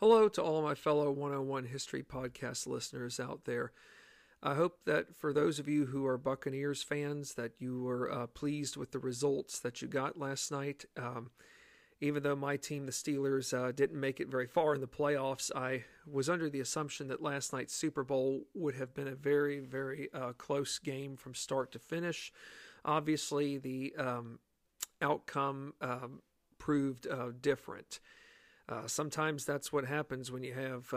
Hello to all my fellow 101 History Podcast listeners out there. I hope that for those of you who are Buccaneers fans that you were pleased with the results that you got last night. Even though my team, the Steelers, didn't make it very far in the playoffs, I was under the assumption that last night's Super Bowl would have been a very, very close game from start to finish. Obviously, the outcome proved different. Sometimes that's what happens when you have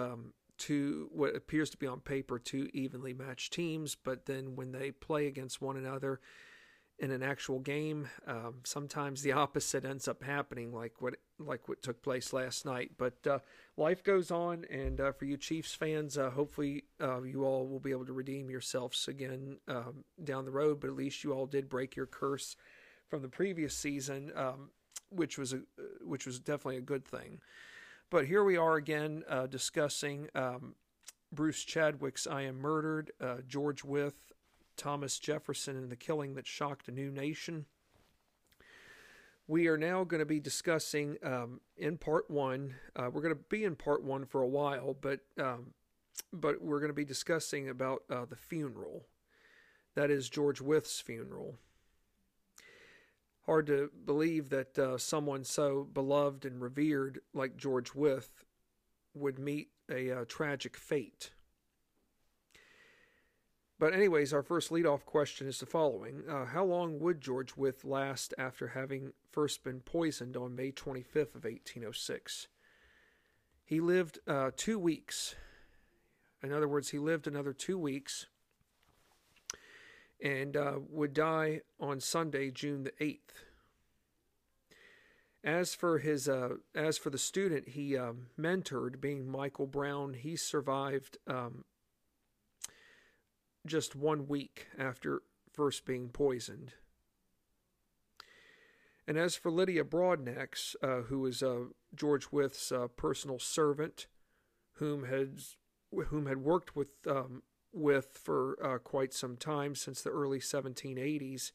two, what appears to be on paper, two evenly matched teams, but then when they play against one another in an actual game, sometimes the opposite ends up happening, like what took place last night. But life goes on, and for you Chiefs fans, hopefully you all will be able to redeem yourselves again down the road. But at least you all did break your curse from the previous season, which was definitely a good thing. But here we are again discussing Bruce Chadwick's "I Am Murdered," George Wythe, Thomas Jefferson, and the killing that shocked a new nation. We are now going to be discussing in part one. We're going to be in part one for a while, but we're going to be discussing about the funeral. That is George Wythe's funeral. Hard to believe that someone so beloved and revered like George Wythe would meet a tragic fate. But anyways, our first leadoff question is the following. How long would George Wythe last after having first been poisoned on May 25th of 1806? He lived 2 weeks. In other words, he lived another 2 weeks and would die on Sunday, June the 8th. As for the student he mentored, being Michael Brown, he survived just 1 week after first being poisoned. And as for Lydia Broadnax, who was George Wythe's personal servant, whom had worked with Wythe for quite some time, since the early 1780s.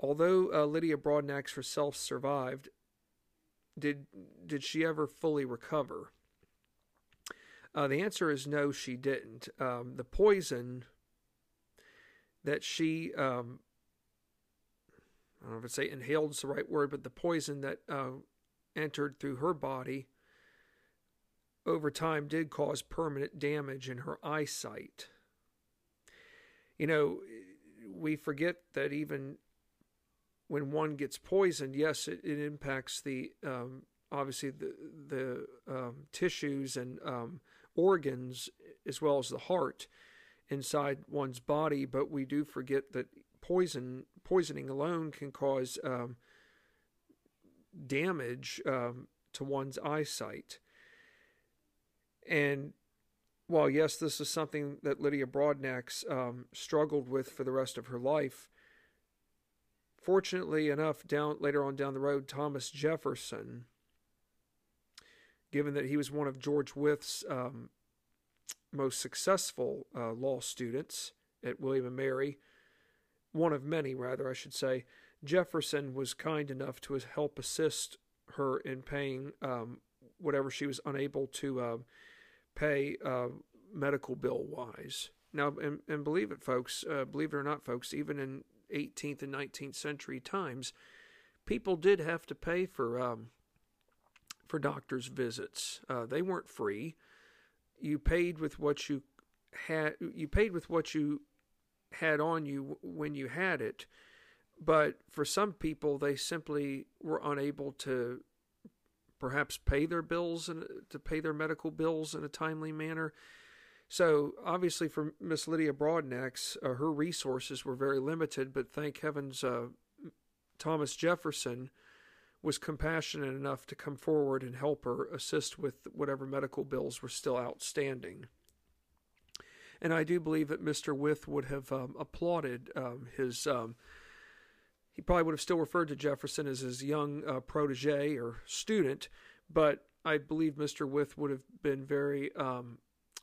Although Lydia Broadnax herself survived, did she ever fully recover? The answer is no, she didn't. The poison that she, I don't know if I'd say inhaled is the right word, but the poison that entered through her body over time did cause permanent damage in her eyesight. You know, we forget that even when one gets poisoned, yes, it impacts the obviously the tissues and organs, as well as the heart inside one's body, but we do forget that poisoning alone can cause damage to one's eyesight. And while yes, this is something that Lydia Broadnax struggled with for the rest of her life, fortunately enough, later on down the road, Thomas Jefferson, given that he was one of George Wythe's most successful law students at William & Mary, one of many, rather, I should say, Jefferson was kind enough to help assist her in paying whatever she was unable to pay medical bill-wise. Now, and believe it, folks, believe it or not, folks, even in 18th and 19th century times, people did have to pay for doctor's visits. They weren't free. You paid with what you had. You paid with what you had on you when you had it. But for some people, they simply were unable to perhaps pay their bills and to pay their medical bills in a timely manner. So obviously, for Miss Lydia Broadnax, her resources were very limited. But thank heavens, Thomas Jefferson was compassionate enough to come forward and help her assist with whatever medical bills were still outstanding. And I do believe that Mr. Wythe would have applauded his... he probably would have still referred to Jefferson as his young protege or student, but I believe Mr. Wythe would have been very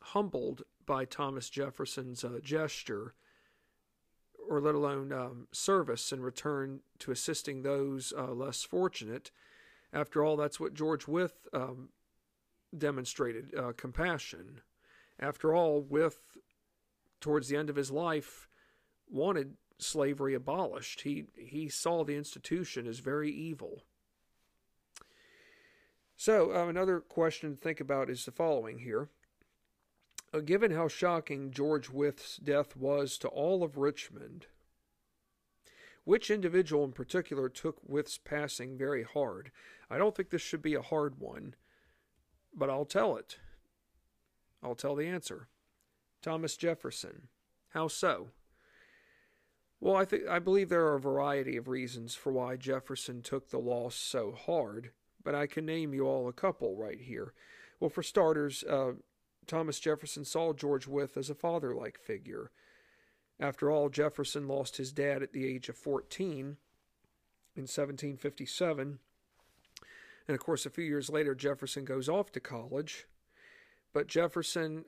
humbled by Thomas Jefferson's gesture, or let alone service in return to assisting those less fortunate. After all, that's what George Wythe demonstrated compassion. After all, Wythe, towards the end of his life, wanted slavery abolished. He saw the institution as very evil. So another question to think about is the following here. Given how shocking George Wythe's death was to all of Richmond, which individual in particular took Wythe's passing very hard? I don't think this should be a hard one, but I'll tell it. I'll tell the answer. Thomas Jefferson. How so? Well, I believe there are a variety of reasons for why Jefferson took the loss so hard, but I can name you all a couple right here. Well, for starters, Thomas Jefferson saw George Wythe as a father-like figure. After all, Jefferson lost his dad at the age of 14 in 1757. And, of course, a few years later, Jefferson goes off to college. But Jefferson,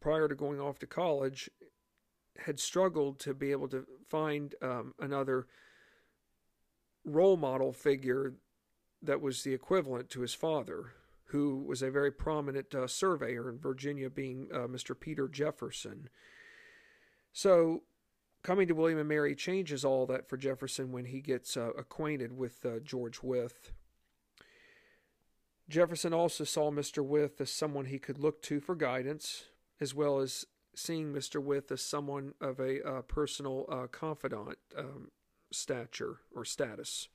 prior to going off to college, had struggled to be able to find another role model figure that was the equivalent to his father, who was a very prominent surveyor in Virginia, being Mr. Peter Jefferson. So coming to William and Mary changes all that for Jefferson when he gets acquainted with George Wythe. Jefferson also saw Mr. Wythe as someone he could look to for guidance, as well as seeing Mr. Wythe as someone of a personal confidant stature or status.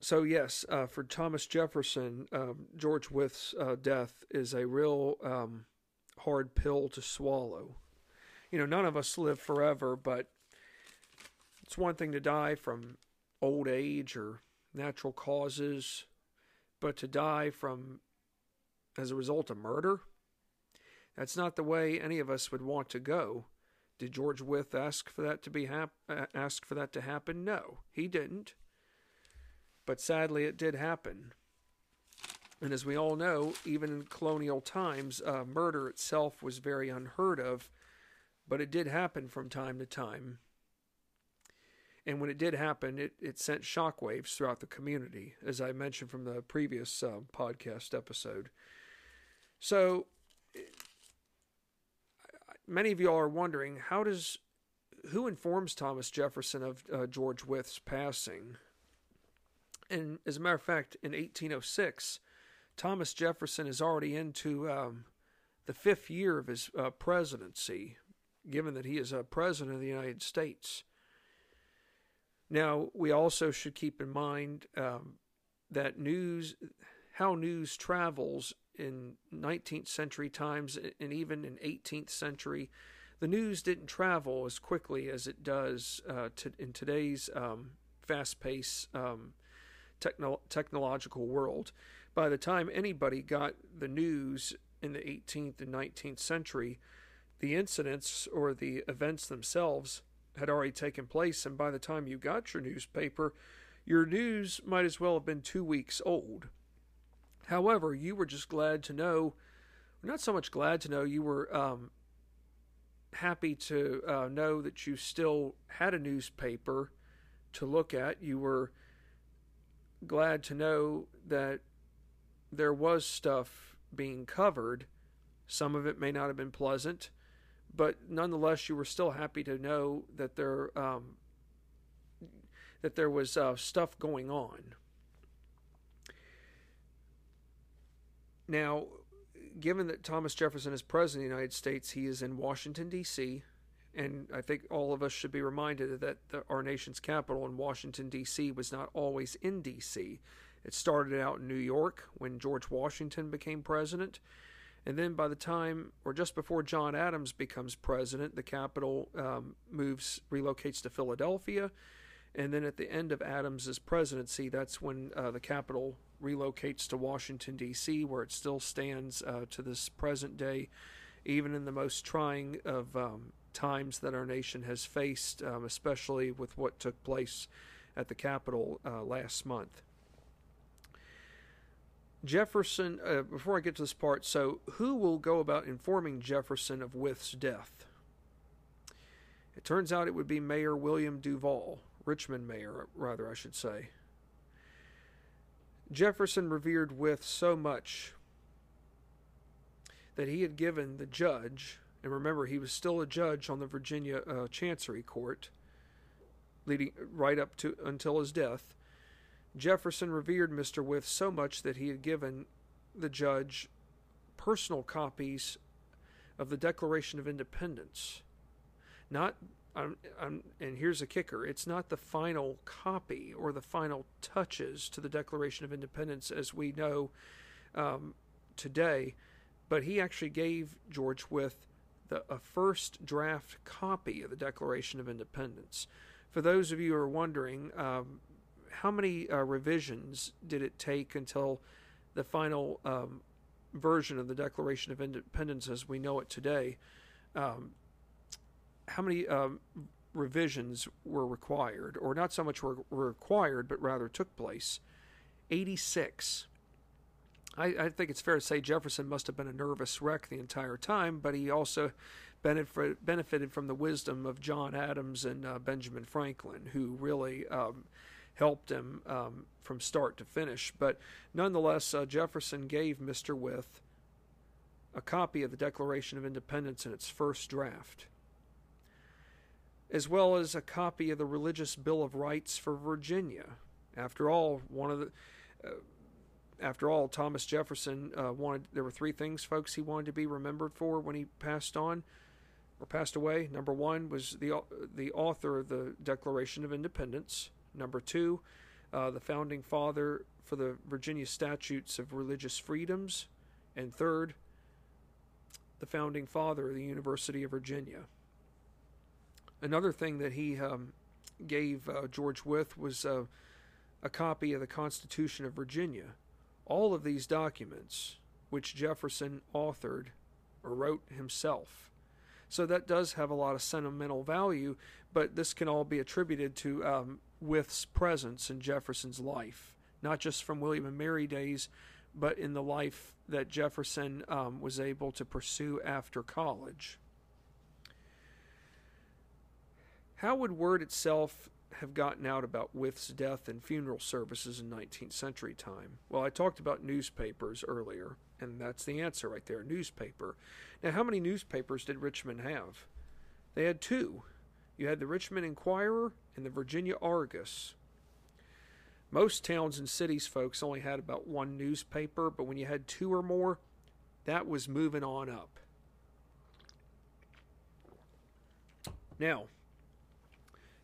So yes, for Thomas Jefferson, George Wythe's death is a real hard pill to swallow. You know, none of us live forever, but it's one thing to die from old age or natural causes, but to die from as a result of murder, that's not the way any of us would want to go. Did George Wythe ask for that to happen? No, he didn't. But sadly, it did happen. And as we all know, even in colonial times, murder itself was very unheard of, but it did happen from time to time. And when it did happen, it sent shockwaves throughout the community, as I mentioned from the previous podcast episode. So, many of y'all are wondering, who informs Thomas Jefferson of George Wythe's passing? And as a matter of fact, in 1806, Thomas Jefferson is already into the fifth year of his presidency, given that he is a president of the United States. Now, we also should keep in mind that how news travels in 19th century times and even in 18th century, the news didn't travel as quickly as it does in today's fast-paced technological world. By the time anybody got the news in the 18th and 19th century, the incidents or the events themselves had already taken place, and by the time you got your newspaper, your news might as well have been 2 weeks old. However, you were just glad to know, not so much glad to know, you were happy to know that you still had a newspaper to look at. You were glad to know that there was stuff being covered. Some of it may not have been pleasant, but nonetheless, you were still happy to know that there was stuff going on. Now, given that Thomas Jefferson is president of the United States, he is in Washington, D.C., and I think all of us should be reminded that our nation's capital in Washington, D.C. was not always in D.C. It started out in New York when George Washington became president. And then by the time, or just before John Adams becomes president, the capital relocates to Philadelphia. And then at the end of Adams' presidency, that's when the capital relocates to Washington, D.C., where it still stands to this present day, even in the most trying of times that our nation has faced, especially with what took place at the Capitol last month. Jefferson, before I get to this part, so who will go about informing Jefferson of Wythe's death? It turns out it would be Mayor William Duval, Richmond mayor, rather, I should say. Jefferson revered Wythe so much that he had given the judge, and remember he was still a judge on the Virginia Chancery Court, leading right up to until his death. Jefferson revered Mr. Wythe so much that he had given the judge personal copies of the Declaration of Independence. And here's a kicker, it's not the final copy or the final touches to the Declaration of Independence as we know today, but he actually gave George Wythe a first draft copy of the Declaration of Independence. For those of you who are wondering, how many revisions did it take until the final version of the Declaration of Independence as we know it today? How many revisions were required, or not so much were required, but rather took place? 86. I think it's fair to say Jefferson must have been a nervous wreck the entire time, but he also benefited from the wisdom of John Adams and Benjamin Franklin, who really helped him from start to finish. But nonetheless, Jefferson gave Mr. Wythe a copy of the Declaration of Independence in its first draft, as well as a copy of the Religious Bill of Rights for Virginia. After all, Thomas Jefferson there were three things, folks, he wanted to be remembered for when he passed away. Number one was the author of the Declaration of Independence. Number two, the founding father for the Virginia Statutes of Religious Freedoms. And third, the founding father of the University of Virginia. Another thing that he gave George Wythe was a copy of the Constitution of Virginia. All of these documents, which Jefferson authored or wrote himself. So that does have a lot of sentimental value, but this can all be attributed to Wythe's presence in Jefferson's life, not just from William and Mary days, but in the life that Jefferson was able to pursue after college. How would word itself have gotten out about Wythe's death and funeral services in 19th century time? Well, I talked about newspapers earlier, and that's the answer right there, newspaper. Now, how many newspapers did Richmond have? They had two. You had the Richmond Inquirer and the Virginia Argus. Most towns and cities, folks, only had about one newspaper, but when you had two or more, that was moving on up. Now,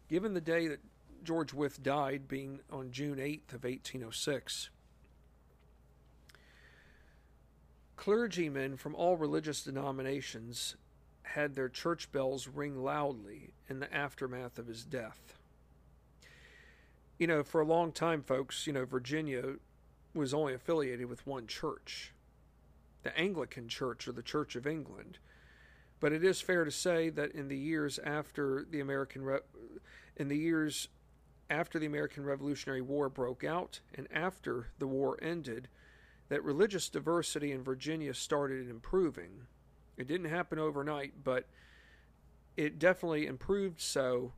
given the day that George Wythe died, being on June 8th of 1806, clergymen from all religious denominations had their church bells ring loudly in the aftermath of his death. You know, for a long time, folks, Virginia was only affiliated with one church, the Anglican Church, or the Church of England. But it is fair to say that in the years after the American Revolutionary War broke out and after the war ended, that religious diversity in Virginia started improving. It didn't happen overnight, but it definitely improved, so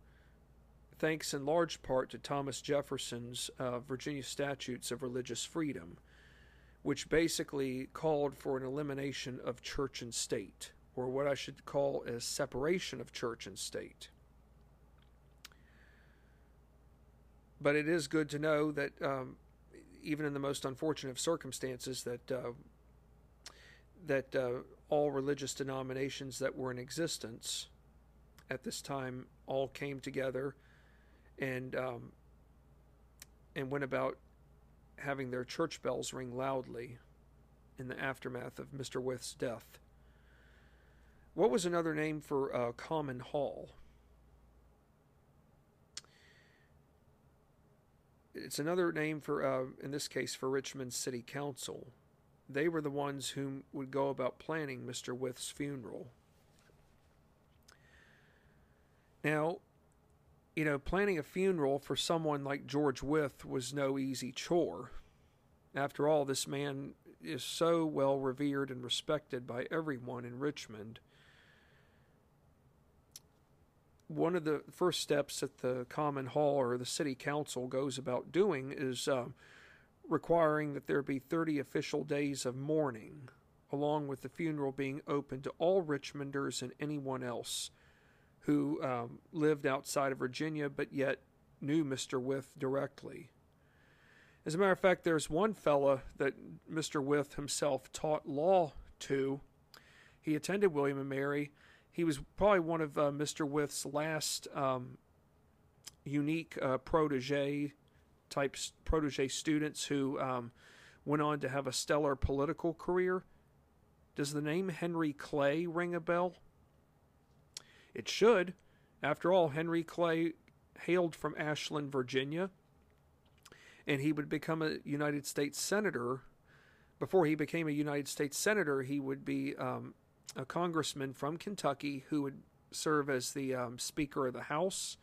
thanks in large part to Thomas Jefferson's Virginia Statutes of Religious Freedom, which basically called for an elimination of church and state, or what I should call as separation of church and state. But it is good to know that even in the most unfortunate of circumstances, that all religious denominations that were in existence at this time all came together and went about having their church bells ring loudly in the aftermath of Mr. Wythe's death. What was another name for common hall? It's another name for, in this case, for Richmond City Council. They were the ones who would go about planning Mr. Wythe's funeral. Now, planning a funeral for someone like George Wythe was no easy chore. After all, this man is so well revered and respected by everyone in Richmond. One of the first steps that the common hall or the city council goes about doing is requiring that there be 30 official days of mourning, along with the funeral being open to all Richmonders and anyone else who lived outside of Virginia but yet knew Mr. Wythe directly. As a matter of fact, there's one fella that Mr. Wythe himself taught law to. He attended William and Mary. He was probably one of Mr. Wythe's last unique protege students who went on to have a stellar political career. Does the name Henry Clay ring a bell? It should. After all, Henry Clay hailed from Ashland, Virginia, and he would become a United States Senator. Before he became a United States Senator, he would be a congressman from Kentucky who would serve as the Speaker of the House,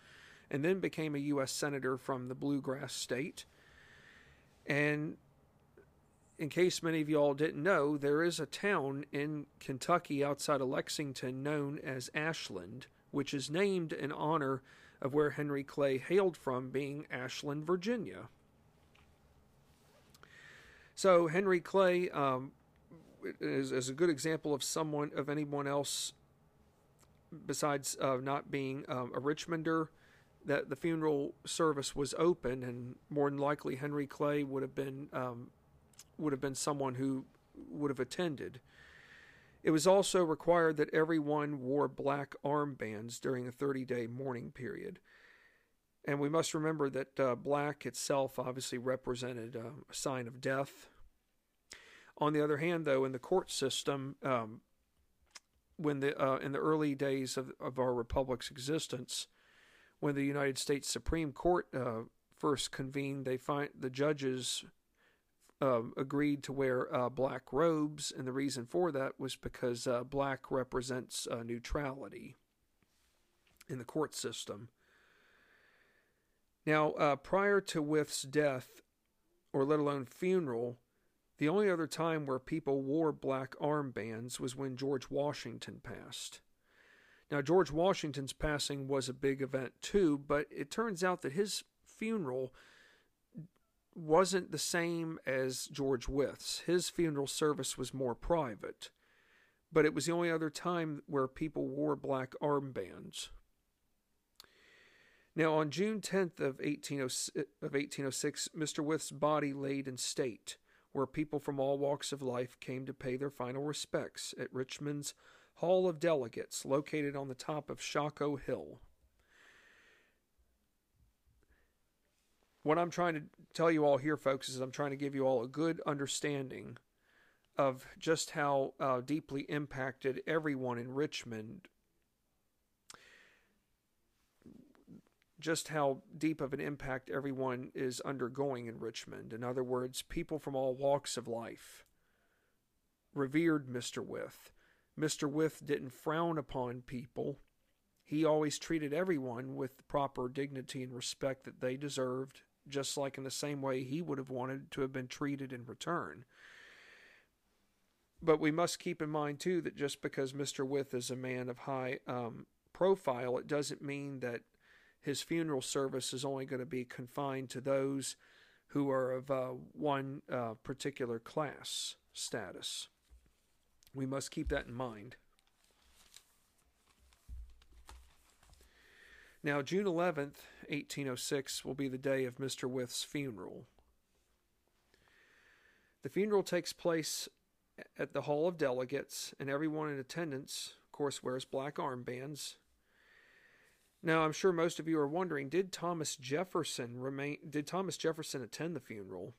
and then became a U.S. Senator from the Bluegrass State. And in case many of y'all didn't know, there is a town in Kentucky outside of Lexington known as Ashland, which is named in honor of where Henry Clay hailed from, being Ashland, Virginia. So Henry Clay is a good example of anyone else besides not being a Richmonder, that the funeral service was open, and more than likely Henry Clay would have been someone who would have attended. It was also required that everyone wore black armbands during a 30-day mourning period. And we must remember that black itself obviously represented a sign of death. On the other hand, though, in the court system, in the early days of our republic's existence, when the United States Supreme Court first convened, the judges agreed to wear black robes, and the reason for that was because black represents neutrality in the court system. Now, prior to Wythe's death, or let alone funeral, the only other time where people wore black armbands was when George Washington passed. Now, George Washington's passing was a big event too, but it turns out that his funeral wasn't the same as George Wythe's. His funeral service was more private, but it was the only other time where people wore black armbands. Now, on June 10th of 1806, Mr. Wythe's body laid in state, where people from all walks of life came to pay their final respects at Richmond's Hall of Delegates, located on the top of Shockoe Hill. What I'm trying to tell you all here, folks, is I'm trying to give you all a good understanding of just how deeply impacted everyone in Richmond, just how deep of an impact everyone is undergoing in Richmond. In other words, people from all walks of life revered Mr. Wythe. Mr. Wythe didn't frown upon people. He always treated everyone with the proper dignity and respect that they deserved, just like in the same way he would have wanted to have been treated in return. But we must keep in mind, too, that just because Mr. Wythe is a man of high profile, it doesn't mean that his funeral service is only going to be confined to those who are of one particular class status. We must keep that in mind. Now, June 11th, 1806, will be the day of Mr. Wythe's funeral. The funeral takes place at the Hall of Delegates, and everyone in attendance, of course, wears black armbands. Now, I'm sure most of you are wondering, did Thomas Jefferson attend the funeral?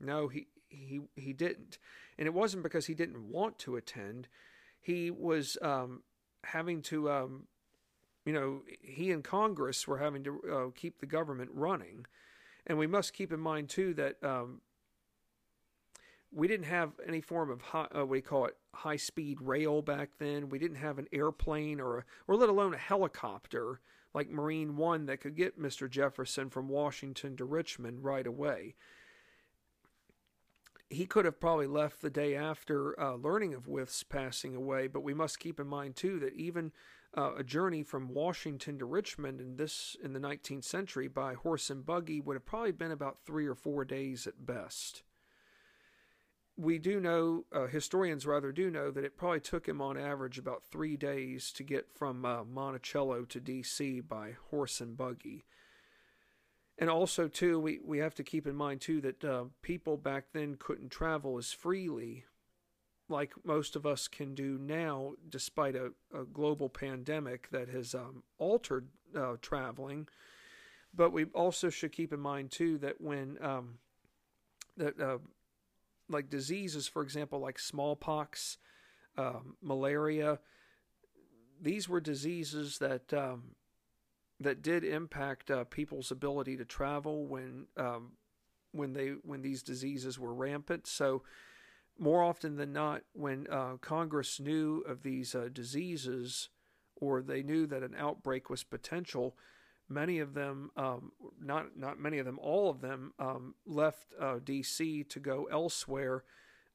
No, he didn't. And it wasn't because he didn't want to attend. He was having to, he and Congress were having to keep the government running. And we must keep in mind, too, that we didn't have any form of high-speed rail back then. We didn't have an airplane or let alone a helicopter like Marine One that could get Mr. Jefferson from Washington to Richmond right away. He could have probably left the day after learning of Wythe's passing away, but we must keep in mind, too, that even A journey from Washington to Richmond in the 19th century by horse and buggy would have probably been about 3 or 4 days at best. We do know, historians rather do know, that it probably took him on average about 3 days to get from Monticello to D.C. by horse and buggy. And also, too, we have to keep in mind, too, that people back then couldn't travel as freely like most of us can do now, despite a global pandemic that has altered traveling. But we also should keep in mind, too, that when like diseases, for example, like smallpox, malaria, these were diseases that that did impact people's ability to travel when these diseases were rampant. So more often than not, when Congress knew of these diseases, or they knew that an outbreak was potential, many of them, not many of them, all of them, left D.C. to go elsewhere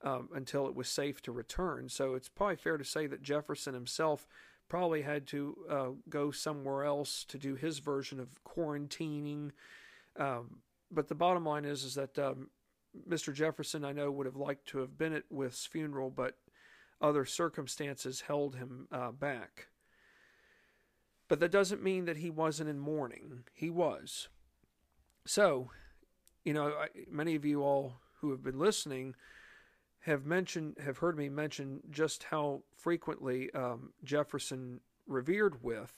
until it was safe to return. So it's probably fair to say that Jefferson himself probably had to go somewhere else to do his version of quarantining. But the bottom line is that Mr. Jefferson, I know, would have liked to have been at Wythe's funeral, but other circumstances held him back. But that doesn't mean that he wasn't in mourning. He was. So, you know, many of you all who have been listening have heard me mention just how frequently Jefferson revered Wythe.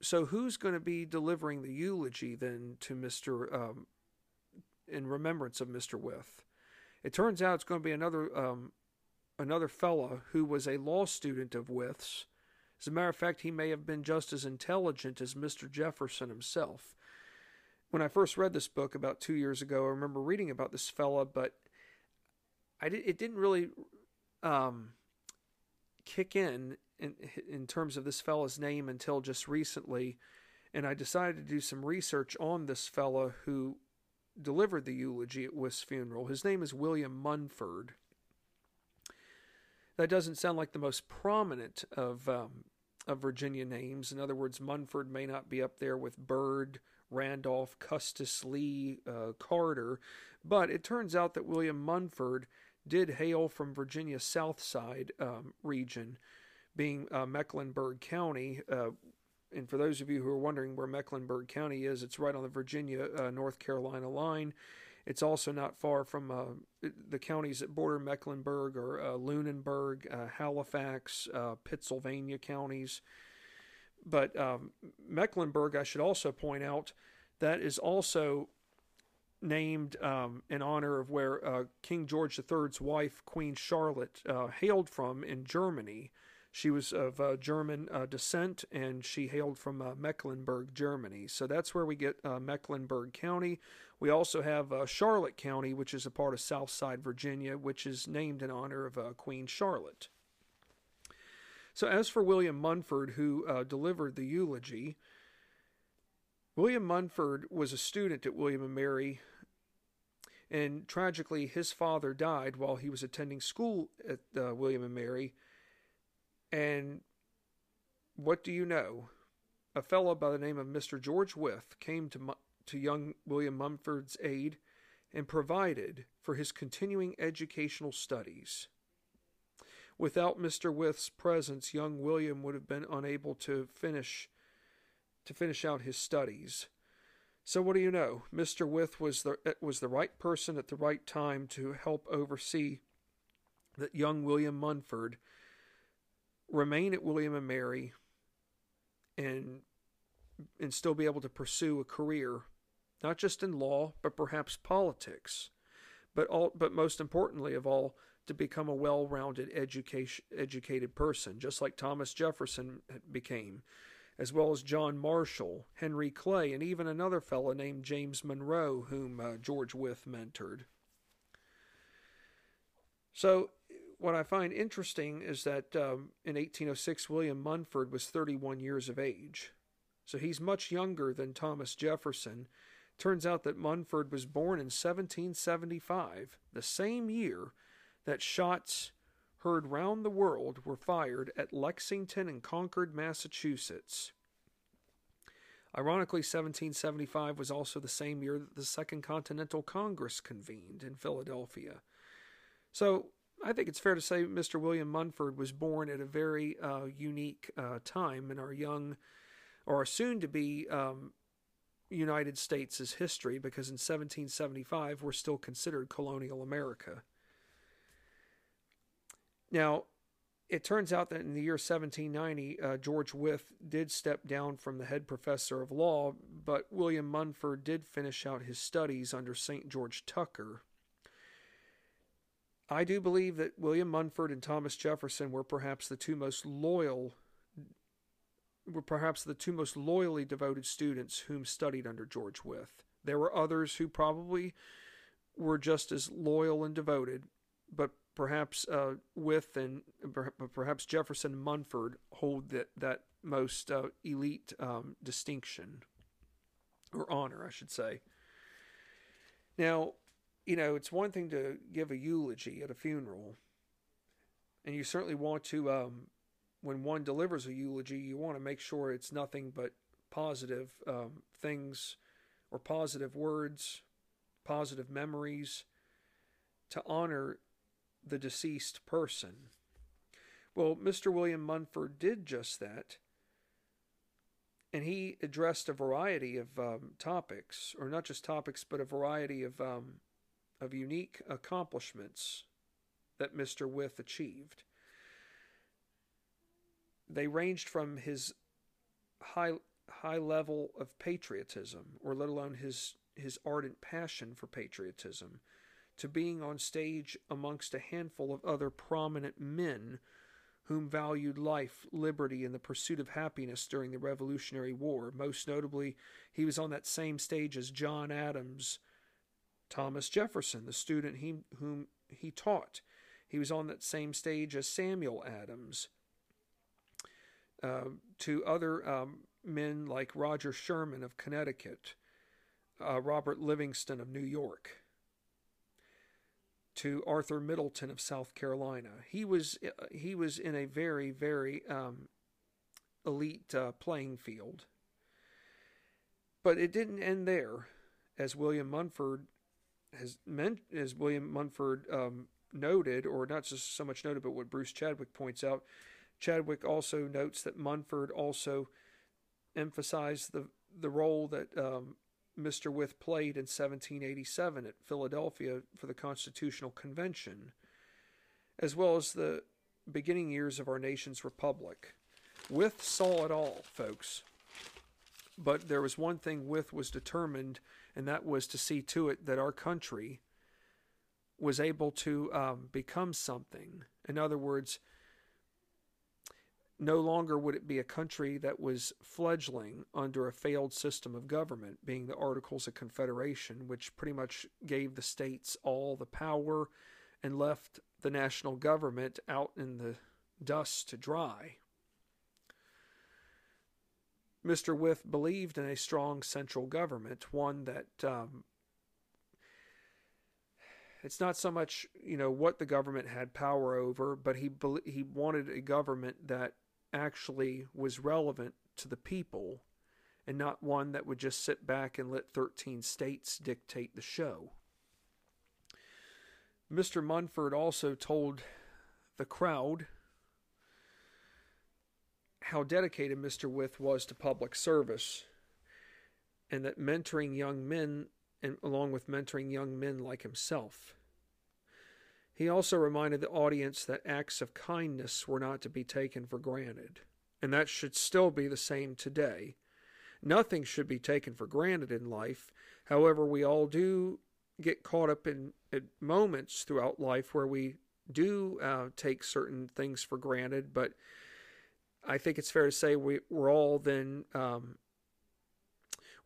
So who's going to be delivering the eulogy then to Mr. in remembrance of Mr. Wythe? It turns out it's going to be another fella who was a law student of Wythe's. As a matter of fact, he may have been just as intelligent as Mr. Jefferson himself. When I first read this book about 2 years ago, I remember reading about this fella, but it didn't really kick in terms of this fella's name until just recently, and I decided to do some research on this fella who delivered the eulogy at Wythe's funeral. His name is William Munford. That doesn't sound like the most prominent of Virginia names. In other words, Munford may not be up there with Byrd, Randolph, Custis Lee, Carter, but it turns out that William Munford did hail from Virginia's south side region, being Mecklenburg County. And for those of you who are wondering where Mecklenburg County is, it's right on the Virginia-North Carolina line. It's also not far from the counties that border Mecklenburg or Lunenburg, Halifax, Pennsylvania counties. But Mecklenburg, I should also point out, that is also named in honor of where King George III's wife, Queen Charlotte, hailed from in Germany. She was of German descent, and she hailed from Mecklenburg, Germany. So that's where we get Mecklenburg County. We also have Charlotte County, which is a part of Southside Virginia, which is named in honor of Queen Charlotte. So as for William Munford, who delivered the eulogy, William Munford was a student at William and Mary, and tragically his father died while he was attending school at William and Mary. And what do you know? A fellow by the name of Mr. George Wythe came to young William Munford's aid and provided for his continuing educational studies. Without Mr. Wythe's presence, young William would have been unable to finish out his studies. So what do you know? Mr. Wythe was the right person at the right time to help oversee that young William Munford remain at William and Mary and still be able to pursue a career, not just in law, but perhaps politics, but most importantly of all, to become a well-rounded educated person, just like Thomas Jefferson became, as well as John Marshall, Henry Clay, and even another fellow named James Monroe, whom George Wythe mentored. So what I find interesting is that in 1806, William Munford was 31 years of age. So he's much younger than Thomas Jefferson. Turns out that Munford was born in 1775, the same year that shots heard round the world were fired at Lexington and Concord, Massachusetts. Ironically, 1775 was also the same year that the Second Continental Congress convened in Philadelphia. So I think it's fair to say Mr. William Munford was born at a very unique time in our young, or soon-to-be United States' history, because in 1775 we're still considered colonial America. Now, it turns out that in the year 1790, George Wythe did step down from the head professor of law, but William Munford did finish out his studies under St. George Tucker. I do believe that William Munford and Thomas Jefferson were perhaps the two most loyal, were perhaps the two most loyally devoted students whom studied under George Wythe. There were others who probably were just as loyal and devoted, but perhaps perhaps Jefferson and Munford hold that most elite distinction, or honor, I should say. Now, you know, it's one thing to give a eulogy at a funeral, and you certainly want to, when one delivers a eulogy, you want to make sure it's nothing but positive things, or positive words, positive memories, to honor the deceased person. Well, Mr. William Munford did just that, and he addressed a variety of topics, or not just topics, but a variety of unique accomplishments that Mr. Wythe achieved. They ranged from his high level of patriotism, or let alone his ardent passion for patriotism, to being on stage amongst a handful of other prominent men whom valued life, liberty, and the pursuit of happiness during the Revolutionary War. Most notably, he was on that same stage as John Adams, Thomas Jefferson, the student whom he taught. He was on that same stage as Samuel Adams, to other men like Roger Sherman of Connecticut, Robert Livingston of New York, to Arthur Middleton of South Carolina. He was in a very, very elite playing field. But it didn't end there, as William Munford noted, or not just so much noted, but what Bruce Chadwick points out. Chadwick also notes that Munford also emphasized the role that Mr. Wythe played in 1787 at Philadelphia for the Constitutional Convention, as well as the beginning years of our nation's republic. Wythe saw it all, folks. But there was one thing Wythe was determined, and that was to see to it that our country was able to become something. In other words, no longer would it be a country that was fledgling under a failed system of government, being the Articles of Confederation, which pretty much gave the states all the power and left the national government out in the dust to dry. Mr. Wythe believed in a strong central government, one that it's not so much, you know, what the government had power over, but he wanted a government that actually was relevant to the people, and not one that would just sit back and let 13 states dictate the show. Mr. Munford also told the crowd how dedicated Mr. Wythe was to public service, and that mentoring young men, and along with mentoring young men like himself. He also reminded the audience that acts of kindness were not to be taken for granted, and that should still be the same today. Nothing should be taken for granted in life. However, we all do get caught up in moments throughout life where we do take certain things for granted, but I think it's fair to say we're all then,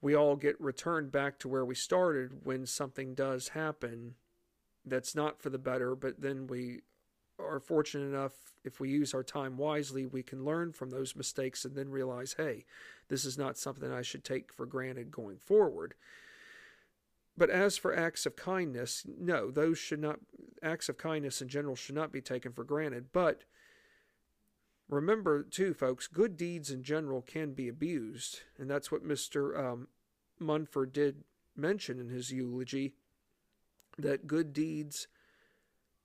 we all get returned back to where we started when something does happen that's not for the better, but then we are fortunate enough, if we use our time wisely, we can learn from those mistakes and then realize, hey, this is not something I should take for granted going forward. But as for acts of kindness, no, those should not, acts of kindness in general should not be taken for granted, but remember, too, folks, good deeds in general can be abused, and that's what Mr. Munford did mention in his eulogy, that good deeds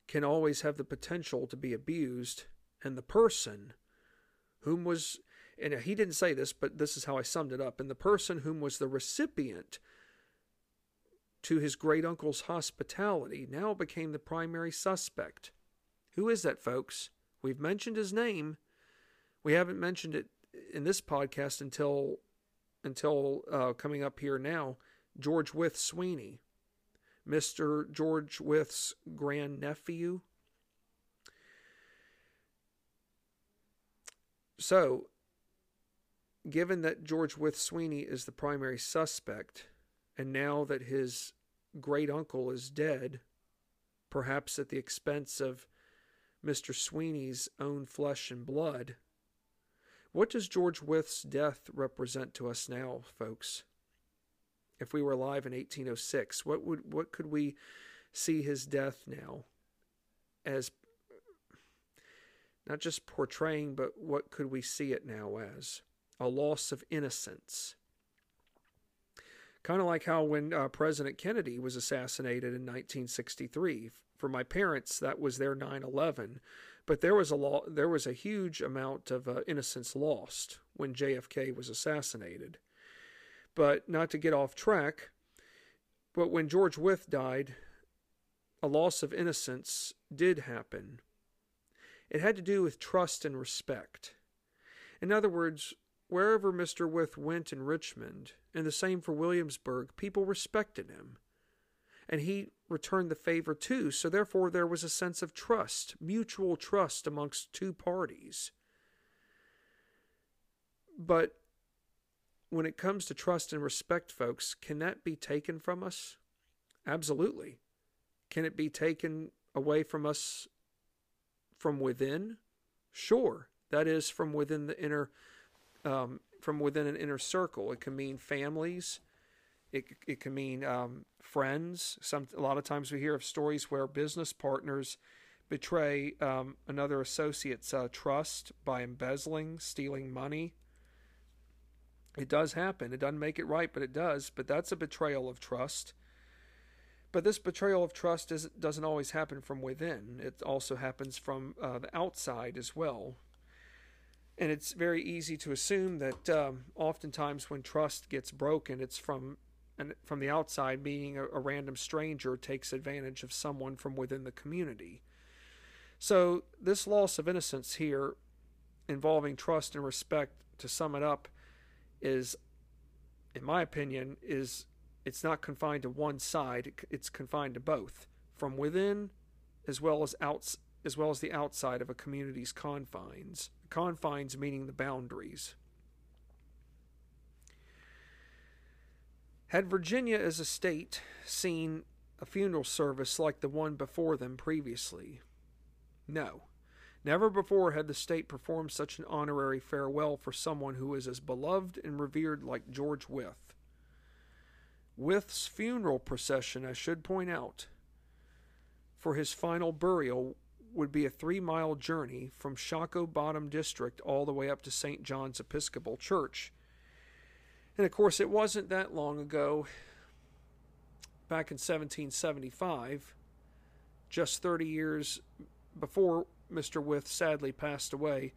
can always have the potential to be abused, and the person whom was, and he didn't say this, but this is how I summed it up, and the person whom was the recipient to his great-uncle's hospitality now became the primary suspect. Who is that, folks? We've mentioned his name. We haven't mentioned it in this podcast until coming up here now, George Wythe Sweeney, Mr. George Wythe's grandnephew. So, given that George Wythe Sweeney is the primary suspect, and now that his great-uncle is dead, perhaps at the expense of Mr. Sweeney's own flesh and blood, what does George Wythe's death represent to us now, folks? If we were alive in 1806, what could we see his death now as? Not just portraying, but what could we see it now as? A loss of innocence. Kind of like how when President Kennedy was assassinated in 1963. For my parents, that was their 9/11, but there was a huge amount of innocence lost when JFK was assassinated. But not to get off track, but when George Wythe died, a loss of innocence did happen. It had to do with trust and respect. In other words, wherever Mr. Wythe went in Richmond, and the same for Williamsburg, people respected him. And he returned the favor too, so therefore there was a sense of trust, mutual trust amongst two parties. But when it comes to trust and respect, folks, can that be taken from us? Absolutely. Can it be taken away from us from within? Sure. That is, from within the inner... from within an inner circle. It can mean families. It can mean friends. A lot of times we hear of stories where business partners betray another associate's trust by embezzling, stealing money. It does happen. It doesn't make it right, but it does. But that's a betrayal of trust. But this betrayal of trust doesn't always happen from within. It also happens from the outside as well. And it's very easy to assume that oftentimes when trust gets broken, it's from the outside, meaning a random stranger takes advantage of someone from within the community. So this loss of innocence here, involving trust and respect, to sum it up, is, in my opinion, it's not confined to one side. It's confined to both, from within as well as the outside of a community's confines. Confines meaning the boundaries. Had Virginia as a state seen a funeral service like the one before them previously? No. Never before had the state performed such an honorary farewell for someone who is as beloved and revered like George Wythe. Wythe's funeral procession, I should point out, for his final burial would be a 3-mile journey from Shockoe Bottom District all the way up to St. John's Episcopal Church. And of course, it wasn't that long ago, back in 1775, just 30 years before Mr. Wythe sadly passed away,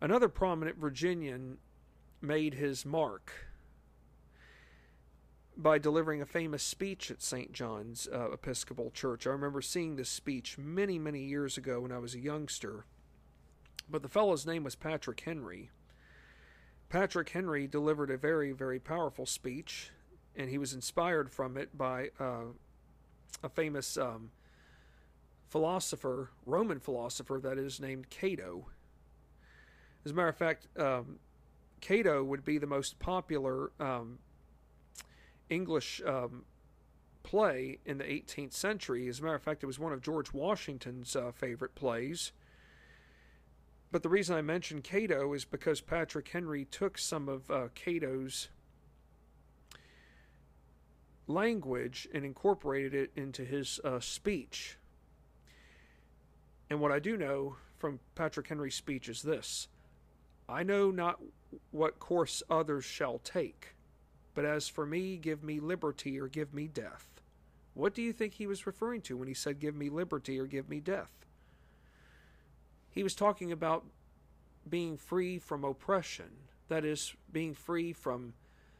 another prominent Virginian made his mark by delivering a famous speech at St. John's Episcopal Church. I remember seeing this speech many, many years ago when I was a youngster. But the fellow's name was Patrick Henry. Patrick Henry delivered a very, very powerful speech, and he was inspired from it by a famous philosopher, Roman philosopher, that is, named Cato. As a matter of fact, Cato would be the most popular English play in the 18th century. As a matter of fact, it was one of George Washington's favorite plays. But the reason I mention Cato is because Patrick Henry took some of Cato's language and incorporated it into his speech. And what I do know from Patrick Henry's speech is this: I know not what course others shall take, but as for me, give me liberty or give me death. What do you think he was referring to when he said, give me liberty or give me death? He was talking about being free from oppression, that is, being free from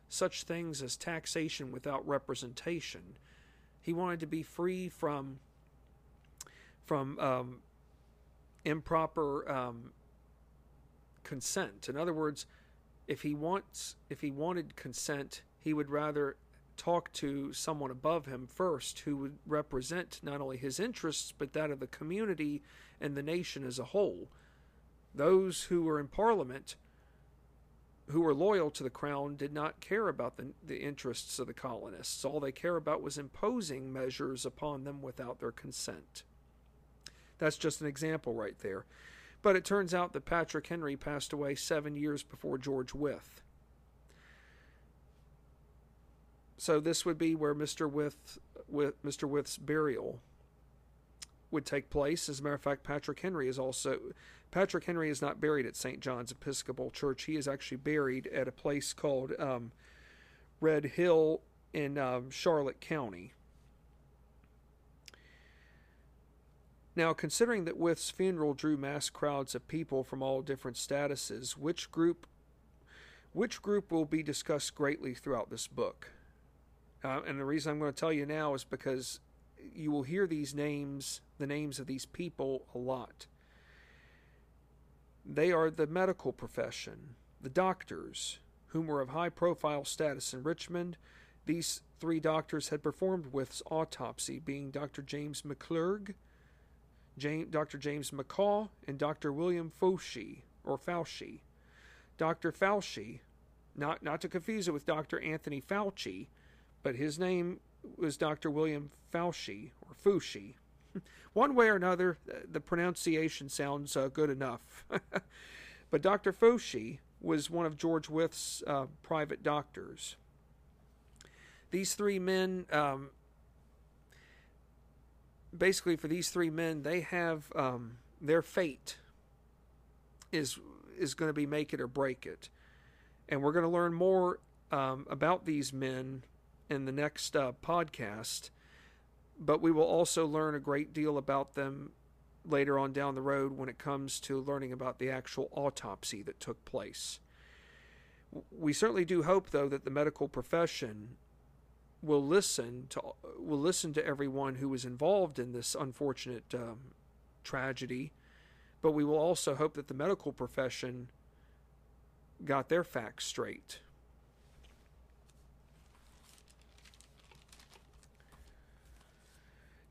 such things as taxation without representation. He wanted to be free from improper consent. In other words, if he wanted consent, he would rather talk to someone above him first who would represent not only his interests but that of the community and the nation as a whole. Those who were in Parliament who were loyal to the crown did not care about the interests of the colonists. All they care about was imposing measures upon them without their consent. That's just an example right there. But it turns out that Patrick Henry passed away 7 years before George Wythe. So this would be where Mr. Wythe's burial would take place. As a matter of fact, Patrick Henry is not buried at St. John's Episcopal Church. He is actually buried at a place called Red Hill in Charlotte County. Now, considering that Wythe's funeral drew mass crowds of people from all different statuses, which group will be discussed greatly throughout this book? And the reason I'm going to tell you now is because you will hear these names, the names of these people, a lot. They are the medical profession, the doctors, whom were of high-profile status in Richmond. These three doctors had performed Wythe's autopsy, being Dr. James McClurg, Dr. James McCaw, and Dr. William Foushee, or Fauci. Dr. Fauci, not to confuse it with Dr. Anthony Fauci, but his name was Dr. William Foushee, or Foushee. One way or another, the pronunciation sounds good enough. But Dr. Foushee was one of George Wythe's private doctors. For these three men, they have their fate is going to be make it or break it. And we're going to learn more about these men in the next podcast, but we will also learn a great deal about them later on down the road when it comes to learning about the actual autopsy that took place. We certainly do hope, though, that the medical profession will listen to everyone who was involved in this unfortunate tragedy, but we will also hope that the medical profession got their facts straight.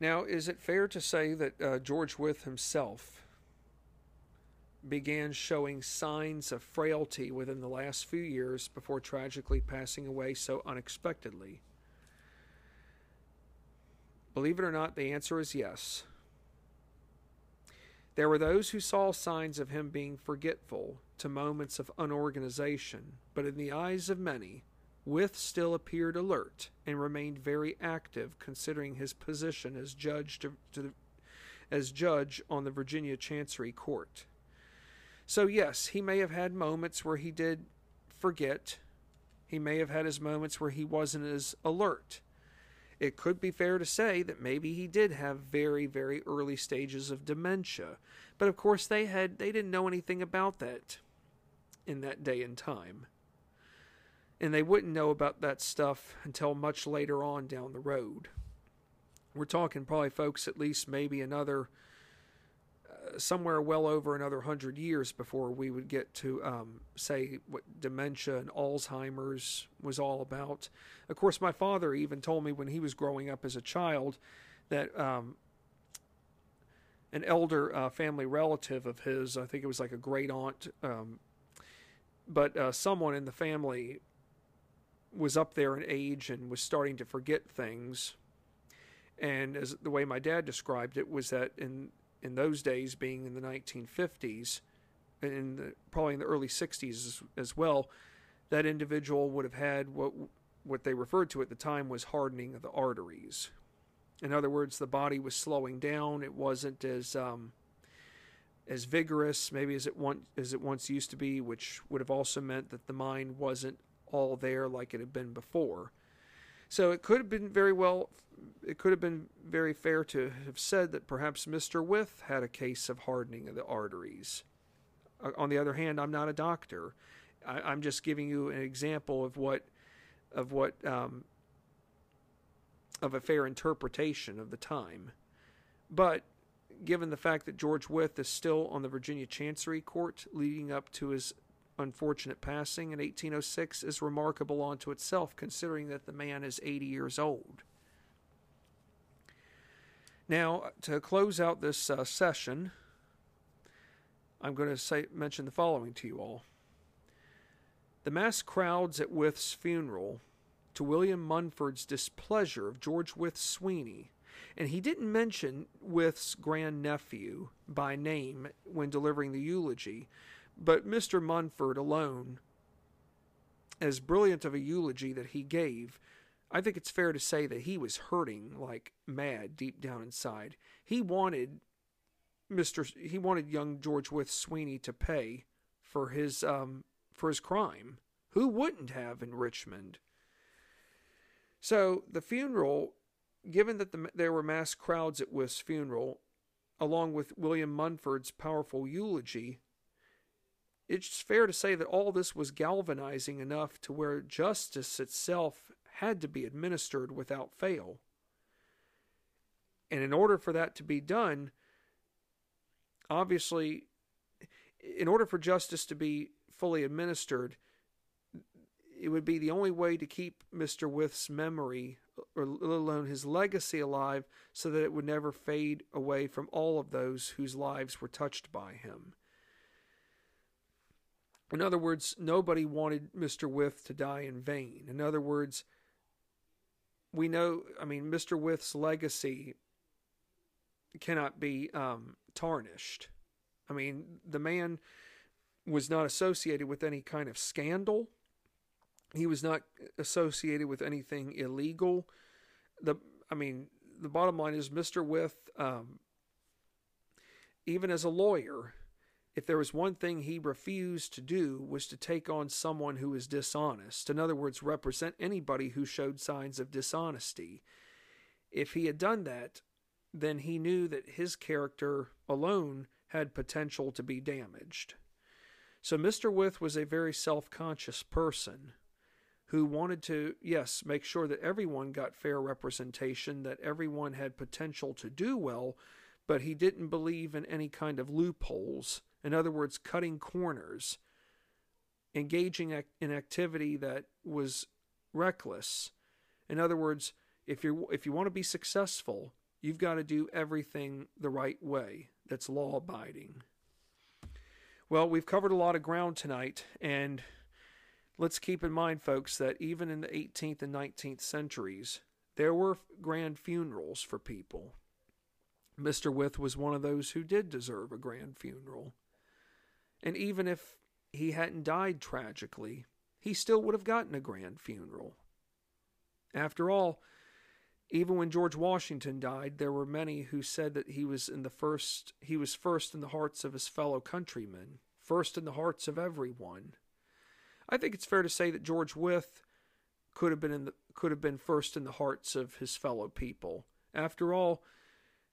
Now, is it fair to say that George Wythe himself began showing signs of frailty within the last few years before tragically passing away so unexpectedly? Believe it or not, the answer is yes. There were those who saw signs of him being forgetful to moments of unorganization, but in the eyes of many, Wythe still appeared alert and remained very active, considering his position as judge on the Virginia Chancery Court. So yes, he may have had moments where he did forget. He may have had his moments where he wasn't as alert. It could be fair to say that maybe he did have very, very early stages of dementia, but of course they didn't know anything about that in that day and time. And they wouldn't know about that stuff until much later on down the road. We're talking probably, folks, at least maybe somewhere well over another 100 years before we would get to, say, what dementia and Alzheimer's was all about. Of course, my father even told me when he was growing up as a child that an elder family relative of his, I think it was like a great aunt, but someone in the family was up there in age and was starting to forget things. And as the way my dad described it was that in those days, being in the 1950s, and probably in the early 60s as well, that individual would have had what they referred to at the time was hardening of the arteries. In other words, the body was slowing down. It wasn't as as vigorous maybe as it once used to be, which would have also meant that the mine wasn't all there like it had been before. So it could have been very fair to have said that perhaps Mr. Wythe had a case of hardening of the arteries. On the other hand, I'm not a doctor. I'm just giving you an example of a fair interpretation of the time. But given the fact that George Wythe is still on the Virginia Chancery Court leading up to his unfortunate passing in 1806 is remarkable unto itself, considering that the man is 80 years old. Now, to close out this session, I'm going to mention the following to you all. The mass crowds at Wythe's funeral, to William Munford's displeasure of George Wythe Sweeney, and he didn't mention Wythe's grandnephew by name when delivering the eulogy, but Mr. Munford alone, as brilliant of a eulogy that he gave, I think it's fair to say that he was hurting like mad deep down inside. He wanted young George Wythe Sweeney to pay for his crime. Who wouldn't have in Richmond? So the funeral, given that there were mass crowds at Wythe's funeral, along with William Munford's powerful eulogy, it's fair to say that all this was galvanizing enough to where justice itself had to be administered without fail. And in order for that to be done, obviously, in order for justice to be fully administered, it would be the only way to keep Mr. Wythe's memory, or let alone his legacy, alive, so that it would never fade away from all of those whose lives were touched by him. In other words, nobody wanted Mr. Wythe to die in vain. In other words, Mr. Wythe's legacy cannot be tarnished. I mean, the man was not associated with any kind of scandal. He was not associated with anything illegal. The bottom line is Mr. Wythe, even as a lawyer, if there was one thing he refused to do was to take on someone who was dishonest. In other words, represent anybody who showed signs of dishonesty. If he had done that, then he knew that his character alone had potential to be damaged. So Mr. Wythe was a very self-conscious person who wanted to, yes, make sure that everyone got fair representation, that everyone had potential to do well, but he didn't believe in any kind of loopholes. In other words, cutting corners, engaging in activity that was reckless. In other words, if you want to be successful, you've got to do everything the right way that's law-abiding. Well, we've covered a lot of ground tonight, and let's keep in mind, folks, that even in the 18th and 19th centuries, there were grand funerals for people. Mr. Wythe was one of those who did deserve a grand funeral. And even if he hadn't died tragically, he still would have gotten a grand funeral. After all, even when George Washington died, there were many who said that he was first in the hearts of his fellow countrymen, first in the hearts of everyone. I think it's fair to say that George Wythe could have been first in the hearts of his fellow people. After all,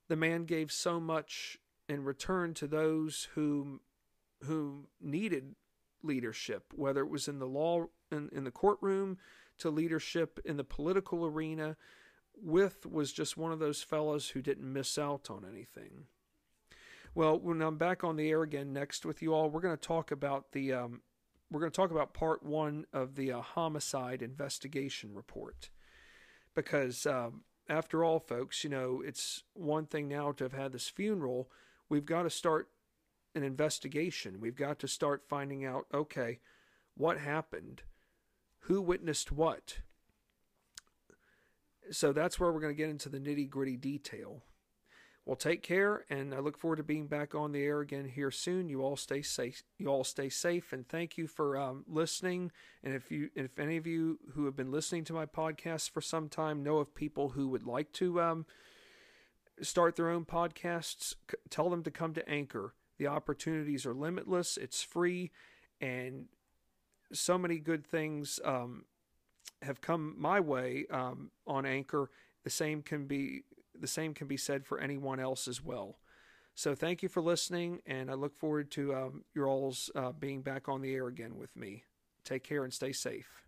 the man gave so much in return to those who needed leadership, whether it was in the law, in the courtroom, to leadership in the political arena. Wythe was just one of those fellows who didn't miss out on anything. Well, when I'm back on the air again next with you all, we're going to talk about part 1 of the homicide investigation report, because after all, folks, it's one thing now to have had this funeral. We've got to start an investigation. We've got to start finding out, okay, what happened? Who witnessed what? So that's where we're going to get into the nitty-gritty detail. Well, take care, and I look forward to being back on the air again here soon. You all stay safe. And thank you for listening. And if any of you who have been listening to my podcast for some time know of people who would like to start their own podcasts, tell them to come to Anchor. The opportunities are limitless. It's free. And so many good things have come my way on Anchor. The same can be said for anyone else as well. So thank you for listening, and I look forward to your all's being back on the air again with me. Take care and stay safe.